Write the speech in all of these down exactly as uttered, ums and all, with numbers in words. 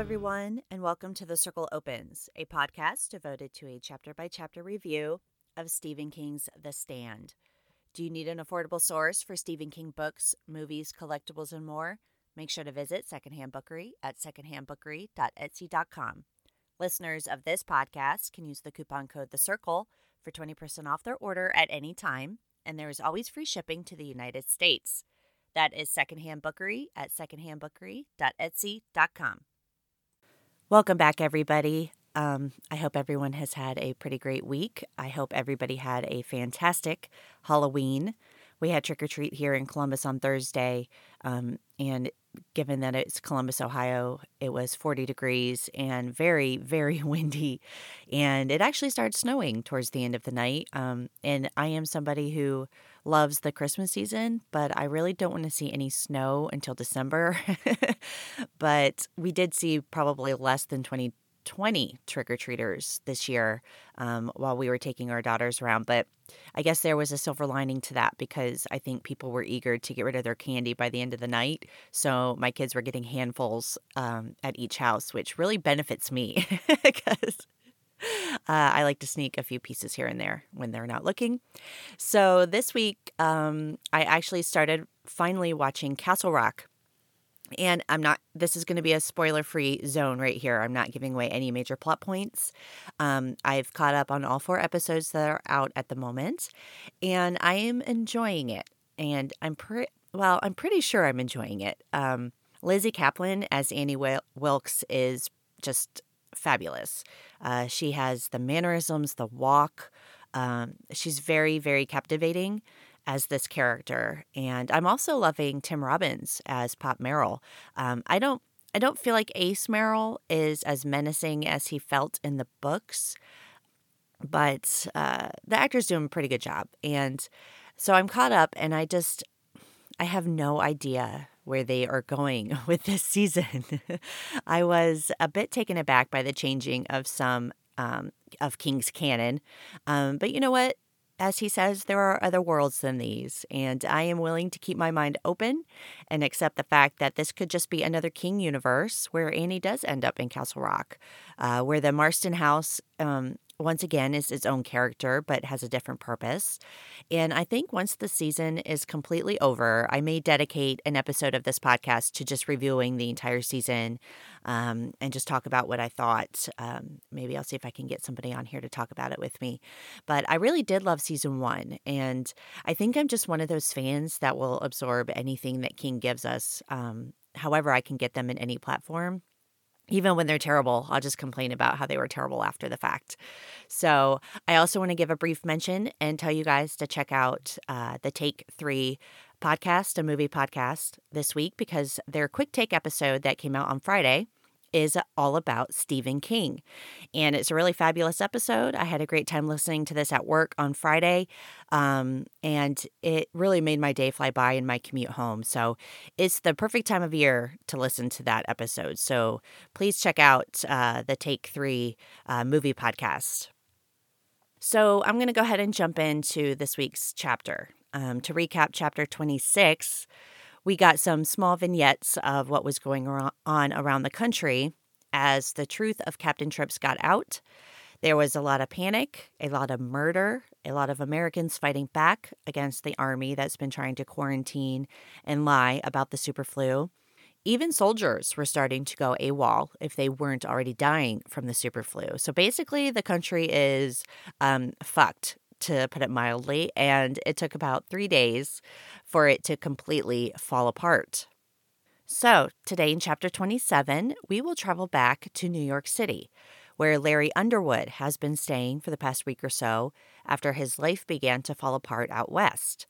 everyone, and welcome to The Circle Opens, a podcast devoted to a chapter-by-chapter review of Stephen King's The Stand. Do you need an affordable source for Stephen King books, movies, collectibles, and more? Make sure to visit Secondhand Bookery at secondhand bookery dot etsy dot com. Listeners of this podcast can use the coupon code The Circle for twenty percent off their order at any time, and there is always free shipping to the United States. That is Secondhand Bookery at secondhand bookery dot etsy dot com. Welcome back, everybody. Um, I hope everyone has had a pretty great week. I hope everybody had a fantastic Halloween. We had trick or treat here in Columbus on Thursday, um, and given that it's Columbus, Ohio, it was forty degrees and very, very windy, and it actually started snowing towards the end of the night. Um, and I am somebody who loves the Christmas season, but I really don't want to see any snow until December. But we did see probably less than twenty, twenty trick-or-treaters this year um, while we were taking our daughters around. But I guess there was a silver lining to that, because I think people were eager to get rid of their candy by the end of the night. So my kids were getting handfuls um, at each house, which really benefits me because uh, I like to sneak a few pieces here and there when they're not looking. So this week, um, I actually started finally watching Castle Rock. And I'm not, this is going to be a spoiler-free zone right here. I'm not giving away any major plot points. Um, I've caught up on all four episodes that are out at the moment, and I am enjoying it. And I'm pretty, well, I'm pretty sure I'm enjoying it. Um, Lizzie Kaplan as Annie Wilkes is just fabulous. Uh, she has the mannerisms, the walk. Um, she's very, very captivating as this character. And I'm also loving Tim Robbins as Pop Merrill. Um, I don't I don't feel like Ace Merrill is as menacing as he felt in the books, but uh, the actor's doing a pretty good job. And so I'm caught up, and I just, I have no idea where they are going with this season. I was a bit taken aback by the changing of some um, of King's canon. Um, but you know what? As he says, there are other worlds than these, and I am willing to keep my mind open and accept the fact that this could just be another King universe where Annie does end up in Castle Rock, uh, where the Marston house, um, once again, is its own character but has a different purpose. And I think once the season is completely over, I may dedicate an episode of this podcast to just reviewing the entire season um, and just talk about what I thought. Um, maybe I'll see if I can get somebody on here to talk about it with me. But I really did love season one. And I think I'm just one of those fans that will absorb anything that King gives us, um, however I can get them in any platform. Even when they're terrible, I'll just complain about how they were terrible after the fact. So I also want to give a brief mention and tell you guys to check out uh, the Take Three podcast, a movie podcast, this week, because their Quick Take episode that came out on Friday is all about Stephen King. And it's a really fabulous episode. I had a great time listening to this at work on Friday, um, and it really made my day fly by in my commute home. So it's the perfect time of year to listen to that episode. So please check out uh, the Take Three uh, movie podcast. So I'm going to go ahead and jump into this week's chapter. Um, to recap chapter twenty-six, we got some small vignettes of what was going on around the country as the truth of Captain Trips got out. There was a lot of panic, a lot of murder, a lot of Americans fighting back against the army that's been trying to quarantine and lie about the super flu. Even soldiers were starting to go AWOL if they weren't already dying from the super flu. So basically the country is um, fucked, to put it mildly, and it took about three days for it to completely fall apart. So today in chapter twenty-seven, we will travel back to New York City, where Larry Underwood has been staying for the past week or so after his life began to fall apart out west.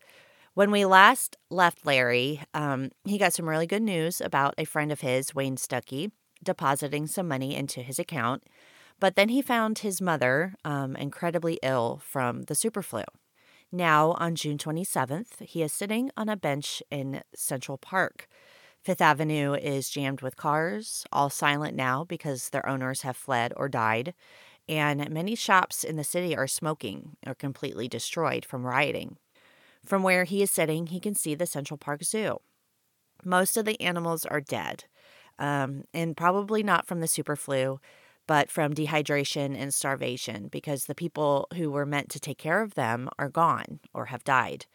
When we last left Larry, um, he got some really good news about a friend of his, Wayne Stuckey, depositing some money into his account. But then he found his mother um, incredibly ill from the superflu. Now, on June twenty-seventh, he is sitting on a bench in Central Park. Fifth Avenue is jammed with cars, all silent now because their owners have fled or died. And many shops in the city are smoking or completely destroyed from rioting. From where he is sitting, he can see the Central Park Zoo. Most of the animals are dead. um, and probably not from the super flu, but from dehydration and starvation, because the people who were meant to take care of them are gone or have died.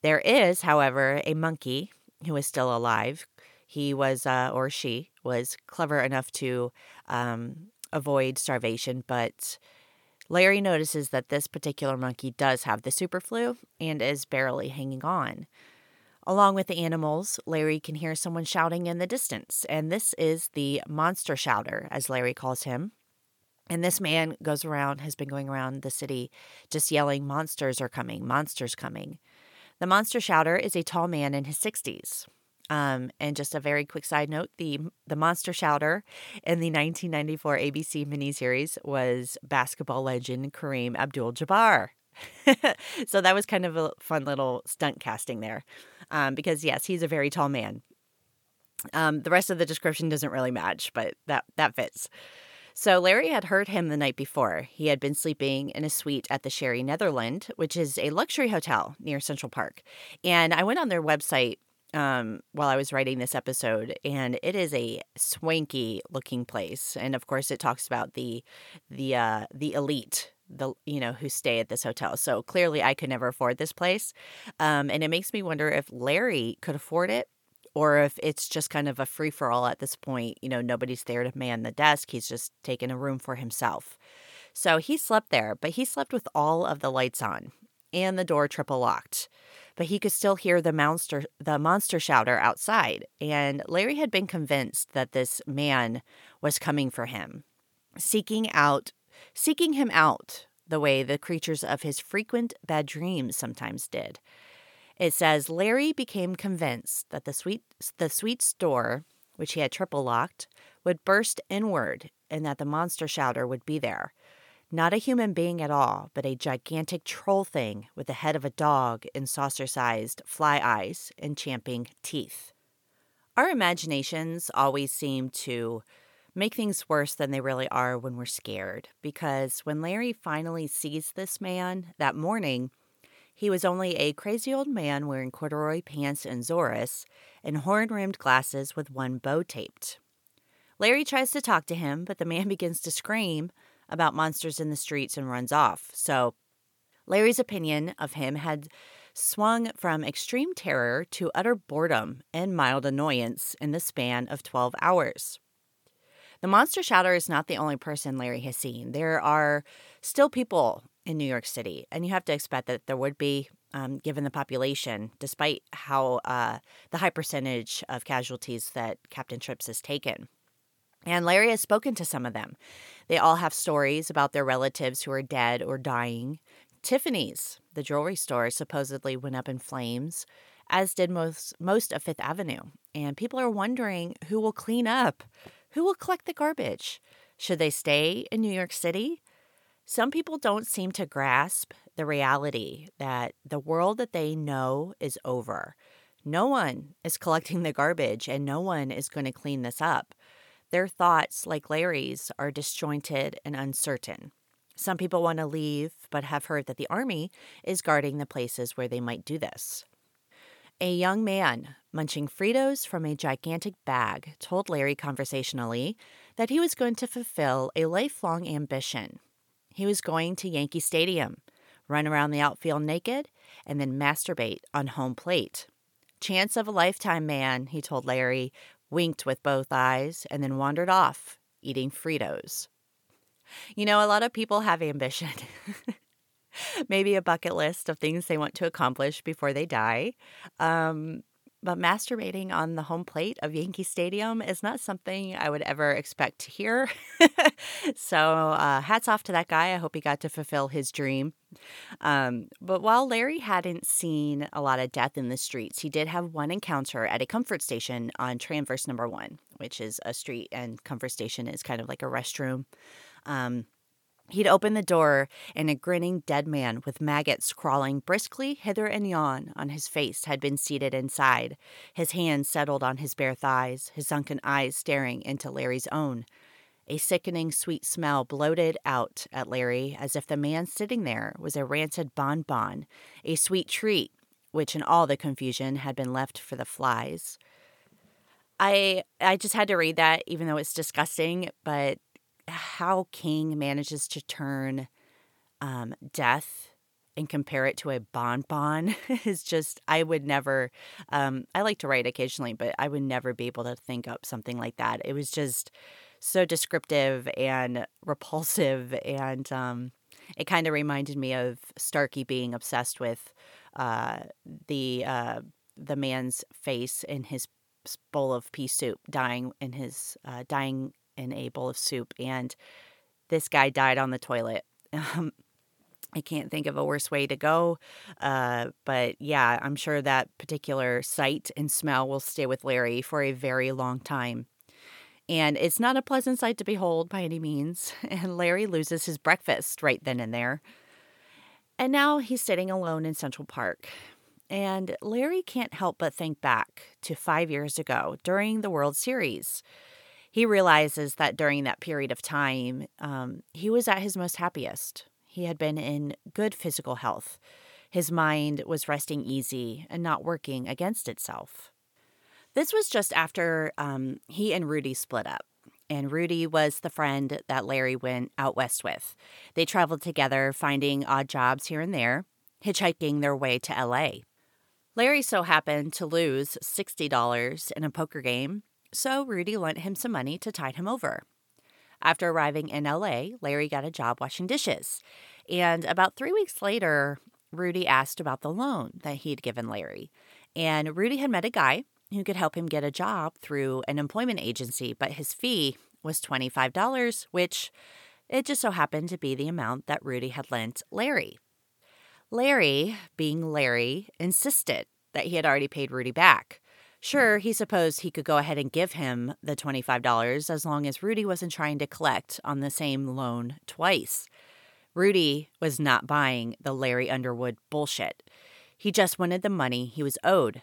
There is, however, a monkey who is still alive. He was, uh, or she, was clever enough to um, avoid starvation, but Larry notices that this particular monkey does have the super flu and is barely hanging on. Along with the animals, Larry can hear someone shouting in the distance, and this is the monster shouter, as Larry calls him. And this man goes around, has been going around the city just yelling, "Monsters are coming, monsters coming." The monster shouter is a tall man in his sixties. Um, and just a very quick side note, the the monster shouter in the nineteen ninety-four A B C miniseries was basketball legend Kareem Abdul-Jabbar. So that was kind of a fun little stunt casting there, um, because, yes, he's a very tall man. Um, the rest of the description doesn't really match, but that, that fits. So Larry had heard him the night before. He had been sleeping in a suite at the Sherry Netherland, which is a luxury hotel near Central Park. And I went on their website Um, while I was writing this episode, and it is a swanky looking place. And of course it talks about the, the, uh, the elite, the, you know, who stay at this hotel. So clearly I could never afford this place. Um, and it makes me wonder if Larry could afford it, or if it's just kind of a free for all at this point. You know, nobody's there to man the desk. He's just taken a room for himself. So he slept there, but he slept with all of the lights on and the door triple locked. But he could still hear the monster the monster shouter outside, and Larry had been convinced that this man was coming for him, seeking out seeking him out the way the creatures of his frequent bad dreams sometimes did. It says Larry became convinced that the suite the suite's door, which he had triple locked, would burst inward and that the monster shouter would be there. Not a human being at all, but a gigantic troll thing with the head of a dog and saucer-sized fly eyes and champing teeth. Our imaginations always seem to make things worse than they really are when we're scared, because when Larry finally sees this man that morning, he was only a crazy old man wearing corduroy pants and Zoras and horn-rimmed glasses with one bow taped. Larry tries to talk to him, but the man begins to scream about monsters in the streets and runs off. So Larry's opinion of him had swung from extreme terror to utter boredom and mild annoyance in the span of twelve hours. The monster shouter is not the only person Larry has seen. There are still people in New York City, and you have to expect that there would be, um, given the population, despite how uh, the high percentage of casualties that Captain Trips has taken. And Larry has spoken to some of them. They all have stories about their relatives who are dead or dying. Tiffany's, the jewelry store, supposedly went up in flames, as did most most of Fifth Avenue. And people are wondering who will clean up, who will collect the garbage. Should they stay in New York City? Some people don't seem to grasp the reality that the world that they know is over. No one is collecting the garbage, and no one is going to clean this up. Their thoughts, like Larry's, are disjointed and uncertain. Some people want to leave, but have heard that the army is guarding the places where they might do this. A young man munching Fritos from a gigantic bag told Larry conversationally that he was going to fulfill a lifelong ambition. He was going to Yankee Stadium, run around the outfield naked, and then masturbate on home plate. Chance of a lifetime, man, he told Larry, winked with both eyes, and then wandered off, eating Fritos. You know, a lot of people have ambition. Maybe a bucket list of things they want to accomplish before they die. Um, but masturbating on the home plate of Yankee Stadium is not something I would ever expect to hear. So uh, hats off to that guy. I hope he got to fulfill his dream. Um, but while Larry hadn't seen a lot of death in the streets, he did have one encounter at a comfort station on Traverse Number One, which is a street, and comfort station is kind of like a restroom. Um, he'd opened the door, and a grinning dead man with maggots crawling briskly hither and yon on his face had been seated inside, his hands settled on his bare thighs, his sunken eyes staring into Larry's own. A sickening sweet smell bloated out at Larry, as if the man sitting there was a rancid bonbon, a sweet treat, which in all the confusion had been left for the flies. I I just had to read that, even though it's disgusting. But how King manages to turn um, death and compare it to a bonbon is just, I would never, um, I like to write occasionally, but I would never be able to think up something like that. It was just so descriptive and repulsive. And um, it kind of reminded me of Starkey being obsessed with uh, the uh, the man's face in his bowl of pea soup, dying in his uh, dying in a bowl of soup. And this guy died on the toilet. Um, I can't think of a worse way to go. Uh, but yeah, I'm sure that particular sight and smell will stay with Larry for a very long time. And it's not a pleasant sight to behold by any means. And Larry loses his breakfast right then and there. And now he's sitting alone in Central Park. And Larry can't help but think back to five years ago during the World Series. He realizes that during that period of time, um, he was at his most happiest. He had been in good physical health. His mind was resting easy and not working against itself. This was just after um, he and Rudy split up. And Rudy was the friend that Larry went out west with. They traveled together, finding odd jobs here and there, hitchhiking their way to L A. Larry so happened to lose sixty dollars in a poker game, so Rudy lent him some money to tide him over. After arriving in L A, Larry got a job washing dishes. And about three weeks later, Rudy asked about the loan that he'd given Larry. And Rudy had met a guy who could help him get a job through an employment agency, but his fee was twenty-five dollars, which it just so happened to be the amount that Rudy had lent Larry. Larry, being Larry, insisted that he had already paid Rudy back. Sure, he supposed he could go ahead and give him the twenty-five dollars as long as Rudy wasn't trying to collect on the same loan twice. Rudy was not buying the Larry Underwood bullshit. He just wanted the money he was owed.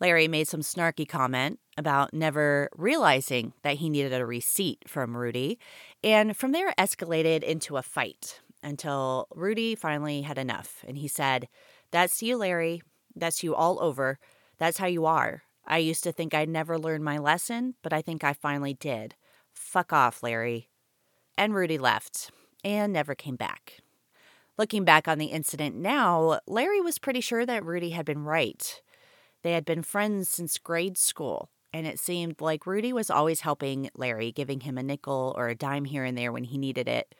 Larry made some snarky comment about never realizing that he needed a receipt from Rudy, and from there escalated into a fight until Rudy finally had enough. And he said, "That's you, Larry. That's you all over. That's how you are. I used to think I'd never learn my lesson, but I think I finally did. Fuck off, Larry." And Rudy left and never came back. Looking back on the incident now, Larry was pretty sure that Rudy had been right. They had been friends since grade school, and it seemed like Rudy was always helping Larry, giving him a nickel or a dime here and there when he needed it.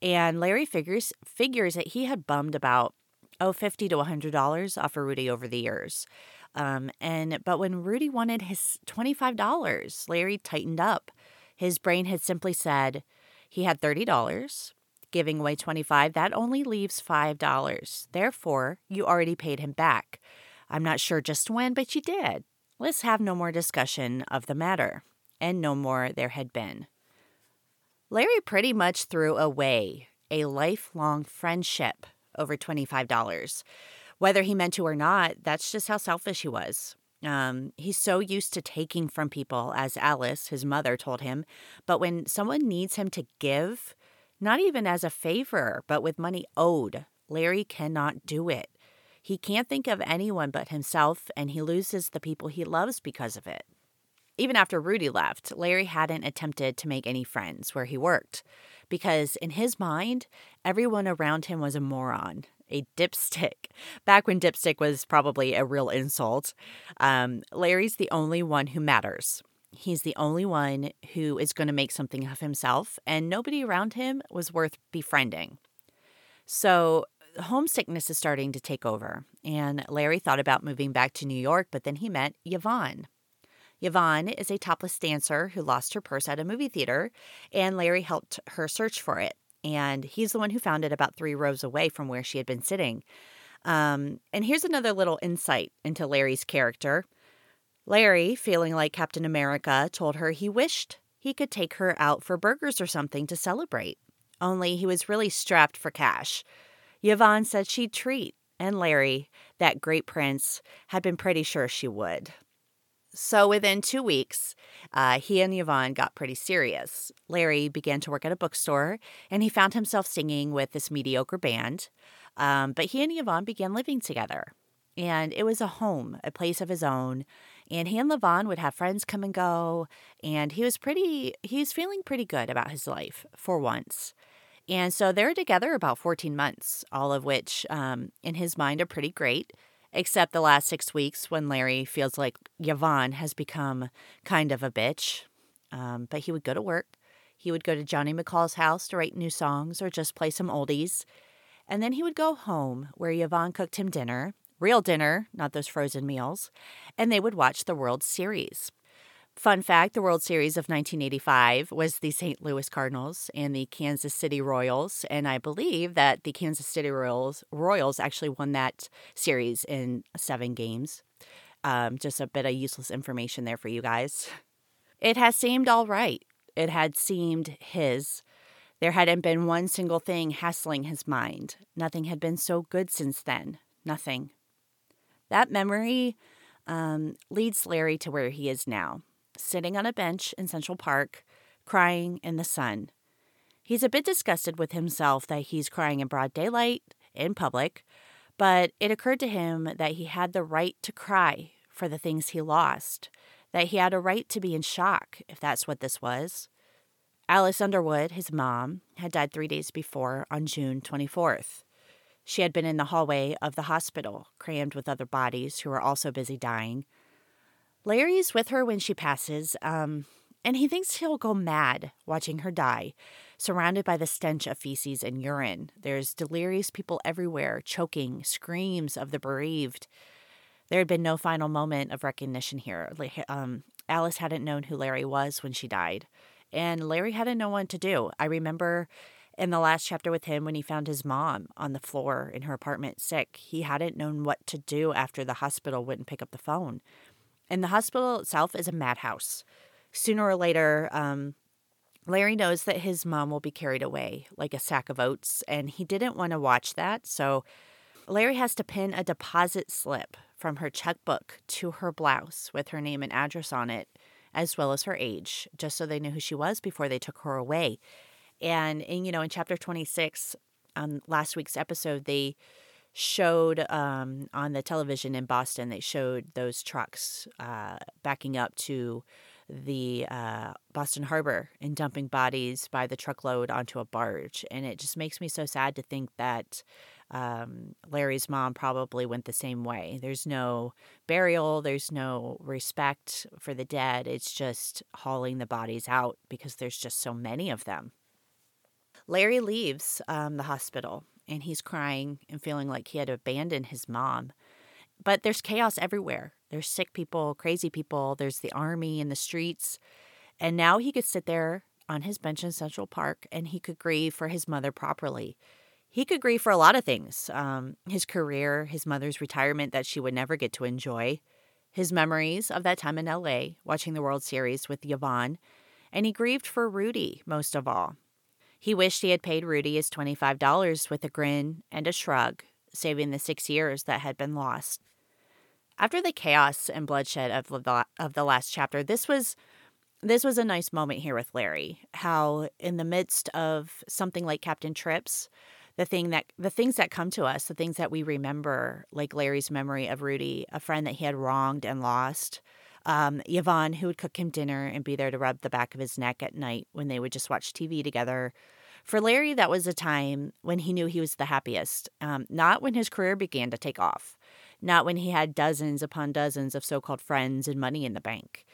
And Larry figures figures that he had bummed about, oh, fifty to one hundred dollars off of Rudy over the years. Um, and but when Rudy wanted his twenty-five dollars, Larry tightened up. His brain had simply said he had thirty dollars. Giving away twenty-five dollars, that only leaves five dollars. Therefore, you already paid him back. I'm not sure just when, but you did. Let's have no more discussion of the matter. And no more there had been. Larry pretty much threw away a lifelong friendship over twenty-five dollars. Whether he meant to or not, that's just how selfish he was. Um, he's so used to taking from people, as Alice, his mother, told him. But when someone needs him to give, not even as a favor, but with money owed, Larry cannot do it. He can't think of anyone but himself, and he loses the people he loves because of it. Even after Rudy left, Larry hadn't attempted to make any friends where he worked, because in his mind, everyone around him was a moron. A dipstick. Back when dipstick was probably a real insult, um, Larry's the only one who matters. He's the only one who is going to make something of himself, and nobody around him was worth befriending. So homesickness is starting to take over, and Larry thought about moving back to New York, but then he met Yvonne. Yvonne is a topless dancer who lost her purse at a movie theater, and Larry helped her search for it. And he's the one who found it about three rows away from where she had been sitting. Um, and here's another little insight into Larry's character. Larry, feeling like Captain America, told her he wished he could take her out for burgers or something to celebrate. Only he was really strapped for cash. Yvonne said she'd treat, and Larry, that great prince, had been pretty sure she would. So within two weeks, uh, he and Yvonne got pretty serious. Larry began to work at a bookstore, and he found himself singing with this mediocre band. Um, but he and Yvonne began living together. And it was a home, a place of his own. And he and LaVaughn would have friends come and go, and he was pretty, he was feeling pretty good about his life for once. And so they were together about fourteen months, all of which, um, in his mind, are pretty great, except the last six weeks when Larry feels like Yvonne has become kind of a bitch. Um, but he would go to work. He would go to Johnny McCall's house to write new songs or just play some oldies. And then he would go home where Yvonne cooked him dinner, real dinner, not those frozen meals, and they would watch the World Series. Fun fact, the World Series of nineteen eighty-five was the Saint Louis Cardinals and the Kansas City Royals, and I believe that the Kansas City Royals Royals actually won that series in seven games. Um, just a bit of useless information there for you guys. It has seemed all right. It had seemed his. There hadn't been one single thing hassling his mind. Nothing had been so good since then. Nothing. That memory um, leads Larry to where he is now, sitting on a bench in Central Park, crying in the sun. He's a bit disgusted with himself that he's crying in broad daylight, in public, but it occurred to him that he had the right to cry for the things he lost, that he had a right to be in shock, if that's what this was. Alice Underwood, his mom, had died three days before on June twenty-fourth. She had been in the hallway of the hospital, crammed with other bodies who were also busy dying. Larry's with her when she passes, um, and he thinks he'll go mad watching her die, surrounded by the stench of feces and urine. There's delirious people everywhere, choking, screams of the bereaved. There had been no final moment of recognition here. Um, Alice hadn't known who Larry was when she died, and Larry hadn't known what to do. I remember in the last chapter with him, when he found his mom on the floor in her apartment sick, he hadn't known what to do after the hospital wouldn't pick up the phone. And the hospital itself is a madhouse. Sooner or later, um, Larry knows that his mom will be carried away like a sack of oats, and he didn't want to watch that. So Larry has to pin a deposit slip from her checkbook to her blouse with her name and address on it, as well as her age, just so they knew who she was before they took her away. And, and, you know, in chapter twenty-six, on um, last week's episode, they showed um, on the television in Boston, they showed those trucks uh, backing up to the uh, Boston Harbor and dumping bodies by the truckload onto a barge. And it just makes me so sad to think that um, Larry's mom probably went the same way. There's no burial. There's no respect for the dead. It's just hauling the bodies out because there's just so many of them. Larry leaves um, the hospital, and he's crying and feeling like he had to abandon his mom. But there's chaos everywhere. There's sick people, crazy people. There's the army in the streets. And now he could sit there on his bench in Central Park, and he could grieve for his mother properly. He could grieve for a lot of things. Um, his career, his mother's retirement that she would never get to enjoy, his memories of that time in L A watching the World Series with Yvonne. And he grieved for Rudy most of all. He wished he had paid Rudy his twenty-five dollars with a grin and a shrug, saving the six years that had been lost. After the chaos and bloodshed of the, of the last chapter, this was this was a nice moment here with Larry, how in the midst of something like Captain Trips, the thing that the things that come to us, the things that we remember, like Larry's memory of Rudy, a friend that he had wronged and lost, Um, Yvonne, who would cook him dinner and be there to rub the back of his neck at night when they would just watch T V together. For Larry, that was a time when he knew he was the happiest, um, not when his career began to take off, not when he had dozens upon dozens of so-called friends and money in the bank.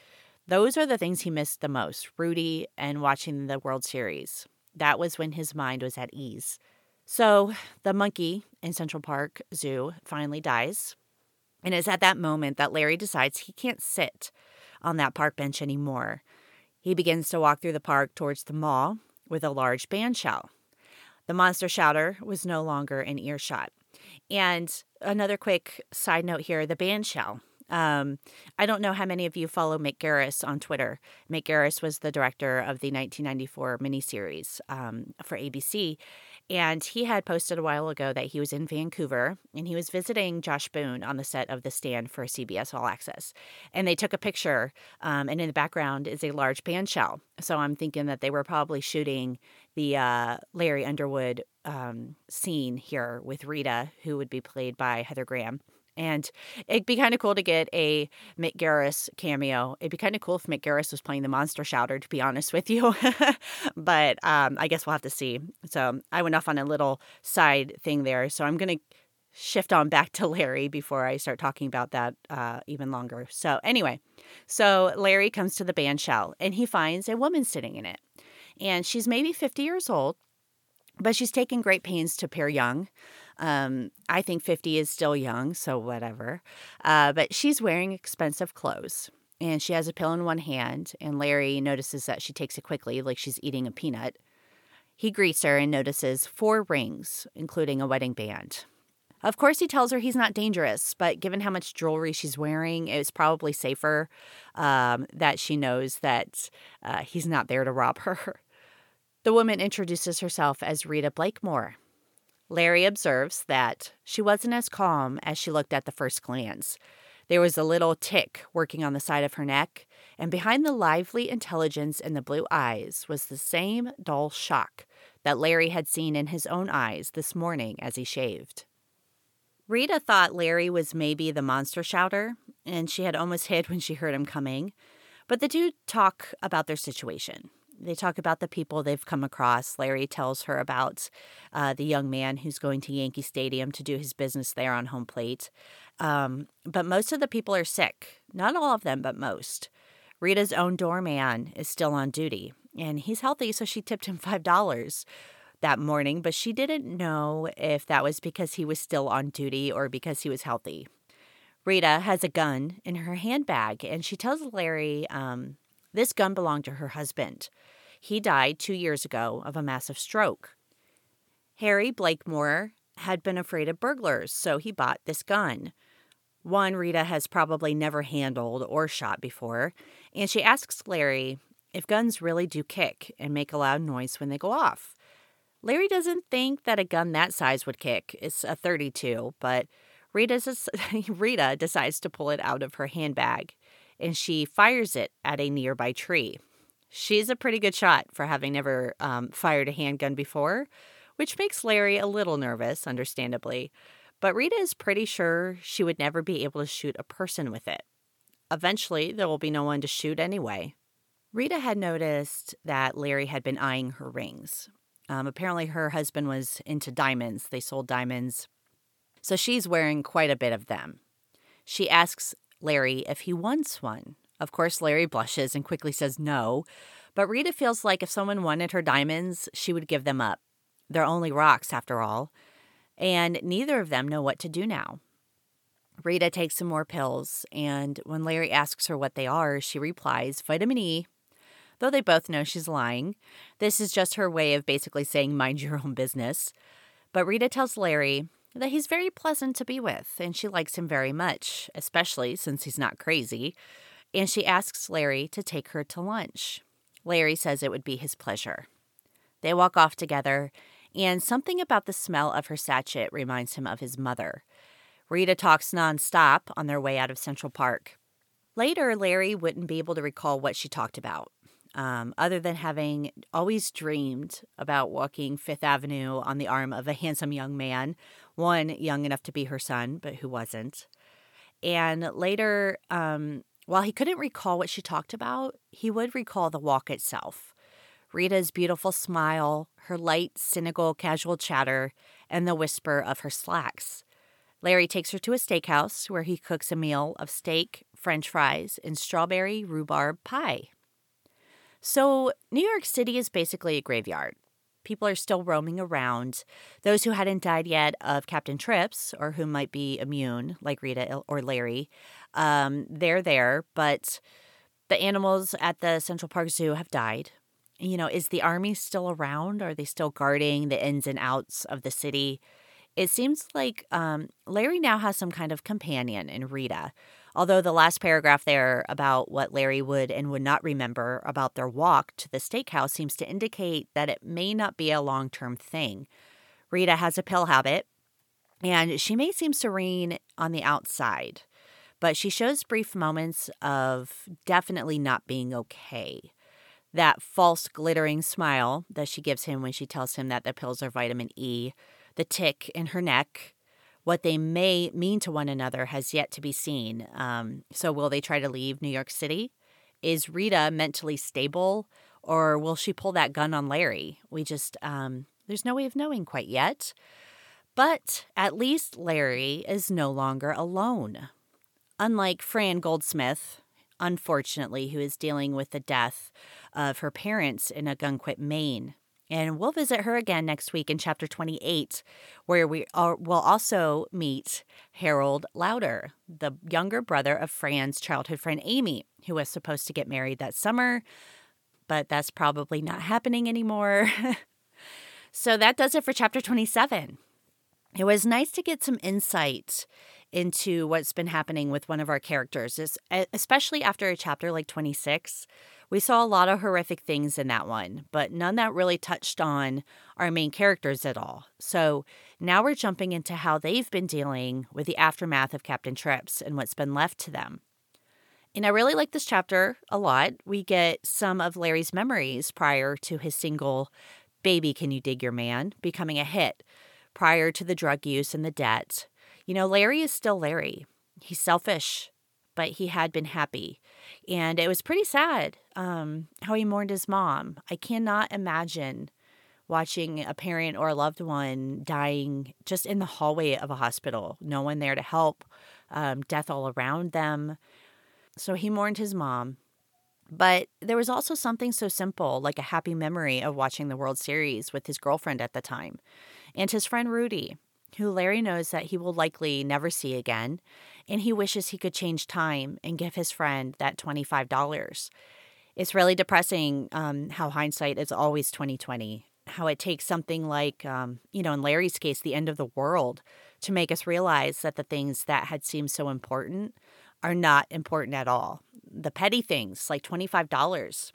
Those are the things he missed the most, Rudy and watching the World Series. That was when his mind was at ease. So the monkey in Central Park Zoo finally dies. And it's at that moment that Larry decides he can't sit on that park bench anymore. He begins to walk through the park towards the mall with a large bandshell. The monster shouter was no longer in earshot. And another quick side note here, the bandshell. Um, I don't know how many of you follow Mick Garris on Twitter. Mick Garris was the director of the nineteen ninety-four miniseries um, for A B C. And he had posted a while ago that he was in Vancouver and he was visiting Josh Boone on the set of The Stand for C B S All Access. And they took a picture um, and in the background is a large bandshell. So I'm thinking that they were probably shooting the uh, Larry Underwood um, scene here with Rita, who would be played by Heather Graham. And it'd be kind of cool to get a Mick Garris cameo. It'd be kind of cool if Mick Garris was playing the monster shouter, to be honest with you. But um, I guess we'll have to see. So I went off on a little side thing there. So I'm going to shift on back to Larry before I start talking about that uh, even longer. So anyway, so Larry comes to the band shell and he finds a woman sitting in it. And she's maybe fifty years old, but she's taken great pains to appear young. Um, I think fifty is still young, so whatever. Uh, but she's wearing expensive clothes, and she has a pill in one hand, and Larry notices that she takes it quickly, like she's eating a peanut. He greets her and notices four rings, including a wedding band. Of course, he tells her he's not dangerous, but given how much jewelry she's wearing, it's probably safer um, that she knows that uh, he's not there to rob her. The woman introduces herself as Rita Blakemore. Larry observes that she wasn't as calm as she looked at the first glance. There was a little tick working on the side of her neck, and behind the lively intelligence in the blue eyes was the same dull shock that Larry had seen in his own eyes this morning as he shaved. Rita thought Larry was maybe the monster shouter, and she had almost hid when she heard him coming. But the two talk about their situation. They talk about the people they've come across. Larry tells her about uh, the young man who's going to Yankee Stadium to do his business there on home plate. Um, but most of the people are sick. Not all of them, but most. Rita's own doorman is still on duty, and he's healthy, so she tipped him five dollars that morning. But she didn't know if that was because he was still on duty or because he was healthy. Rita has a gun in her handbag, and she tells Larry... Um, This gun belonged to her husband. He died two years ago of a massive stroke. Harry Blakemore had been afraid of burglars, so he bought this gun. One Rita has probably never handled or shot before, and she asks Larry if guns really do kick and make a loud noise when they go off. Larry doesn't think that a gun that size would kick. It's a thirty-two, but Rita's, Rita decides to pull it out of her handbag, and she fires it at a nearby tree. She's a pretty good shot for having never um, fired a handgun before, which makes Larry a little nervous, understandably. But Rita is pretty sure she would never be able to shoot a person with it. Eventually, there will be no one to shoot anyway. Rita had noticed that Larry had been eyeing her rings. Um, apparently, her husband was into diamonds. They sold diamonds. So she's wearing quite a bit of them. She asks Larry if he wants one. Of course, Larry blushes and quickly says no, but Rita feels like if someone wanted her diamonds, she would give them up. They're only rocks, after all, and neither of them know what to do now. Rita takes some more pills, and when Larry asks her what they are, she replies, vitamin E, though they both know she's lying. This is just her way of basically saying, mind your own business. But Rita tells Larry that he's very pleasant to be with, and she likes him very much, especially since he's not crazy, and she asks Larry to take her to lunch. Larry says it would be his pleasure. They walk off together, and something about the smell of her sachet reminds him of his mother. Rita talks nonstop on their way out of Central Park. Later, Larry wouldn't be able to recall what she talked about, um, other than having always dreamed about walking Fifth Avenue on the arm of a handsome young man, one young enough to be her son, but who wasn't. And later, um, while he couldn't recall what she talked about, he would recall the walk itself. Rita's beautiful smile, her light, cynical, casual chatter, and the whisper of her slacks. Larry takes her to a steakhouse where he cooks a meal of steak, French fries, and strawberry rhubarb pie. So New York City is basically a graveyard. People are still roaming around. Those who hadn't died yet of Captain Trips, or who might be immune, like Rita or Larry, um, they're there. But the animals at the Central Park Zoo have died. You know, is the army still around? Are they still guarding the ins and outs of the city? It seems like um, Larry now has some kind of companion in Rita. Although the last paragraph there about what Larry would and would not remember about their walk to the steakhouse seems to indicate that it may not be a long-term thing. Rita has a pill habit, and she may seem serene on the outside, but she shows brief moments of definitely not being okay. That false glittering smile that she gives him when she tells him that the pills are vitamin E, the tick in her neck, What they may mean to one another has yet to be seen. Um, so will they try to leave New York City? Is Rita mentally stable, or will she pull that gun on Larry? We just, um, there's no way of knowing quite yet. But at least Larry is no longer alone. Unlike Fran Goldsmith, unfortunately, who is dealing with the death of her parents in Ogunquit, Maine. And we'll visit her again next week in Chapter twenty-eight, where we are, will also meet Harold Lauder, the younger brother of Fran's childhood friend Amy, who was supposed to get married that summer, but that's probably not happening anymore. So that does it for Chapter twenty-seven. It was nice to get some insight into what's been happening with one of our characters, it's, especially after a chapter like twenty-six. We saw a lot of horrific things in that one, but none that really touched on our main characters at all. So now we're jumping into how they've been dealing with the aftermath of Captain Trips and what's been left to them. And I really like this chapter a lot. We get some of Larry's memories prior to his single, Baby, Can You Dig Your Man?, becoming a hit, prior to the drug use and the debt. You know, Larry is still Larry. He's selfish, but he had been happy. And it was pretty sad um, how he mourned his mom. I cannot imagine watching a parent or a loved one dying just in the hallway of a hospital. No one there to help. Um, death all around them. So he mourned his mom. But there was also something so simple, like a happy memory of watching the World Series with his girlfriend at the time. And his friend Rudy, who Larry knows that he will likely never see again, and he wishes he could change time and give his friend that twenty-five dollars. It's really depressing um, how hindsight is always twenty twenty, how it takes something like, um, you know, in Larry's case, the end of the world, to make us realize that the things that had seemed so important are not important at all. The petty things, like twenty-five dollars,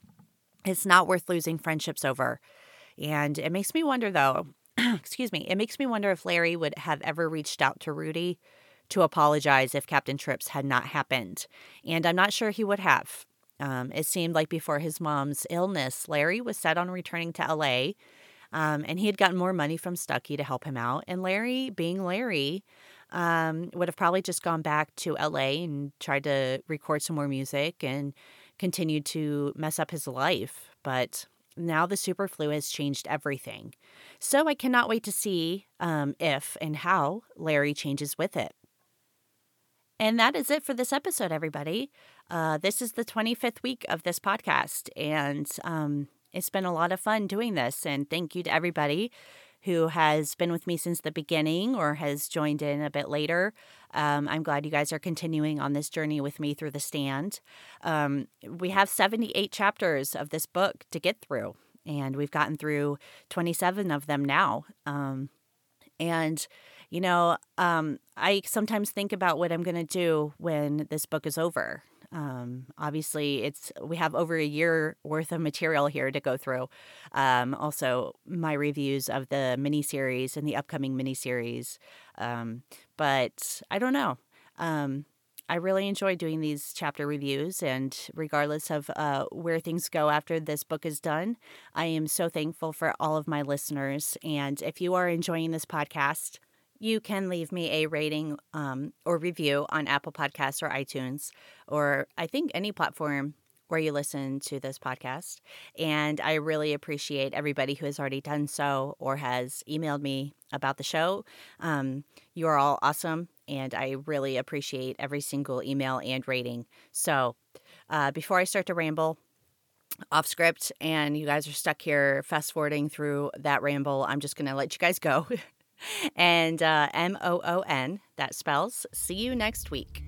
it's not worth losing friendships over. And it makes me wonder, though, excuse me, it makes me wonder if Larry would have ever reached out to Rudy to apologize if Captain Trips had not happened. And I'm not sure he would have. Um, it seemed like before his mom's illness, Larry was set on returning to L A, um, and he had gotten more money from Stuckey to help him out. And Larry, being Larry, um, would have probably just gone back to L A and tried to record some more music and continued to mess up his life. But now the super flu has changed everything. So I cannot wait to see um, if and how Larry changes with it. And that is it for this episode, everybody. Uh, this is the twenty-fifth week of this podcast, and um, it's been a lot of fun doing this. And thank you to everybody who has been with me since the beginning or has joined in a bit later. Um, I'm glad you guys are continuing on this journey with me through The Stand. Um, we have seventy-eight chapters of this book to get through, and we've gotten through twenty-seven of them now. Um, and... You know, um, I sometimes think about what I'm going to do when this book is over. Um, obviously, it's we have over a year worth of material here to go through. Um, also, my reviews of the miniseries and the upcoming miniseries. Um, but I don't know. Um, I really enjoy doing these chapter reviews, and regardless of uh, where things go after this book is done, I am so thankful for all of my listeners. And if you are enjoying this podcast, you can leave me a rating um, or review on Apple Podcasts or iTunes, or I think any platform where you listen to this podcast. And I really appreciate everybody who has already done so or has emailed me about the show. Um, you are all awesome, and I really appreciate every single email and rating. So uh, before I start to ramble off script and you guys are stuck here fast forwarding through that ramble, I'm just going to let you guys go. And uh, M O O N, that spells see you next week.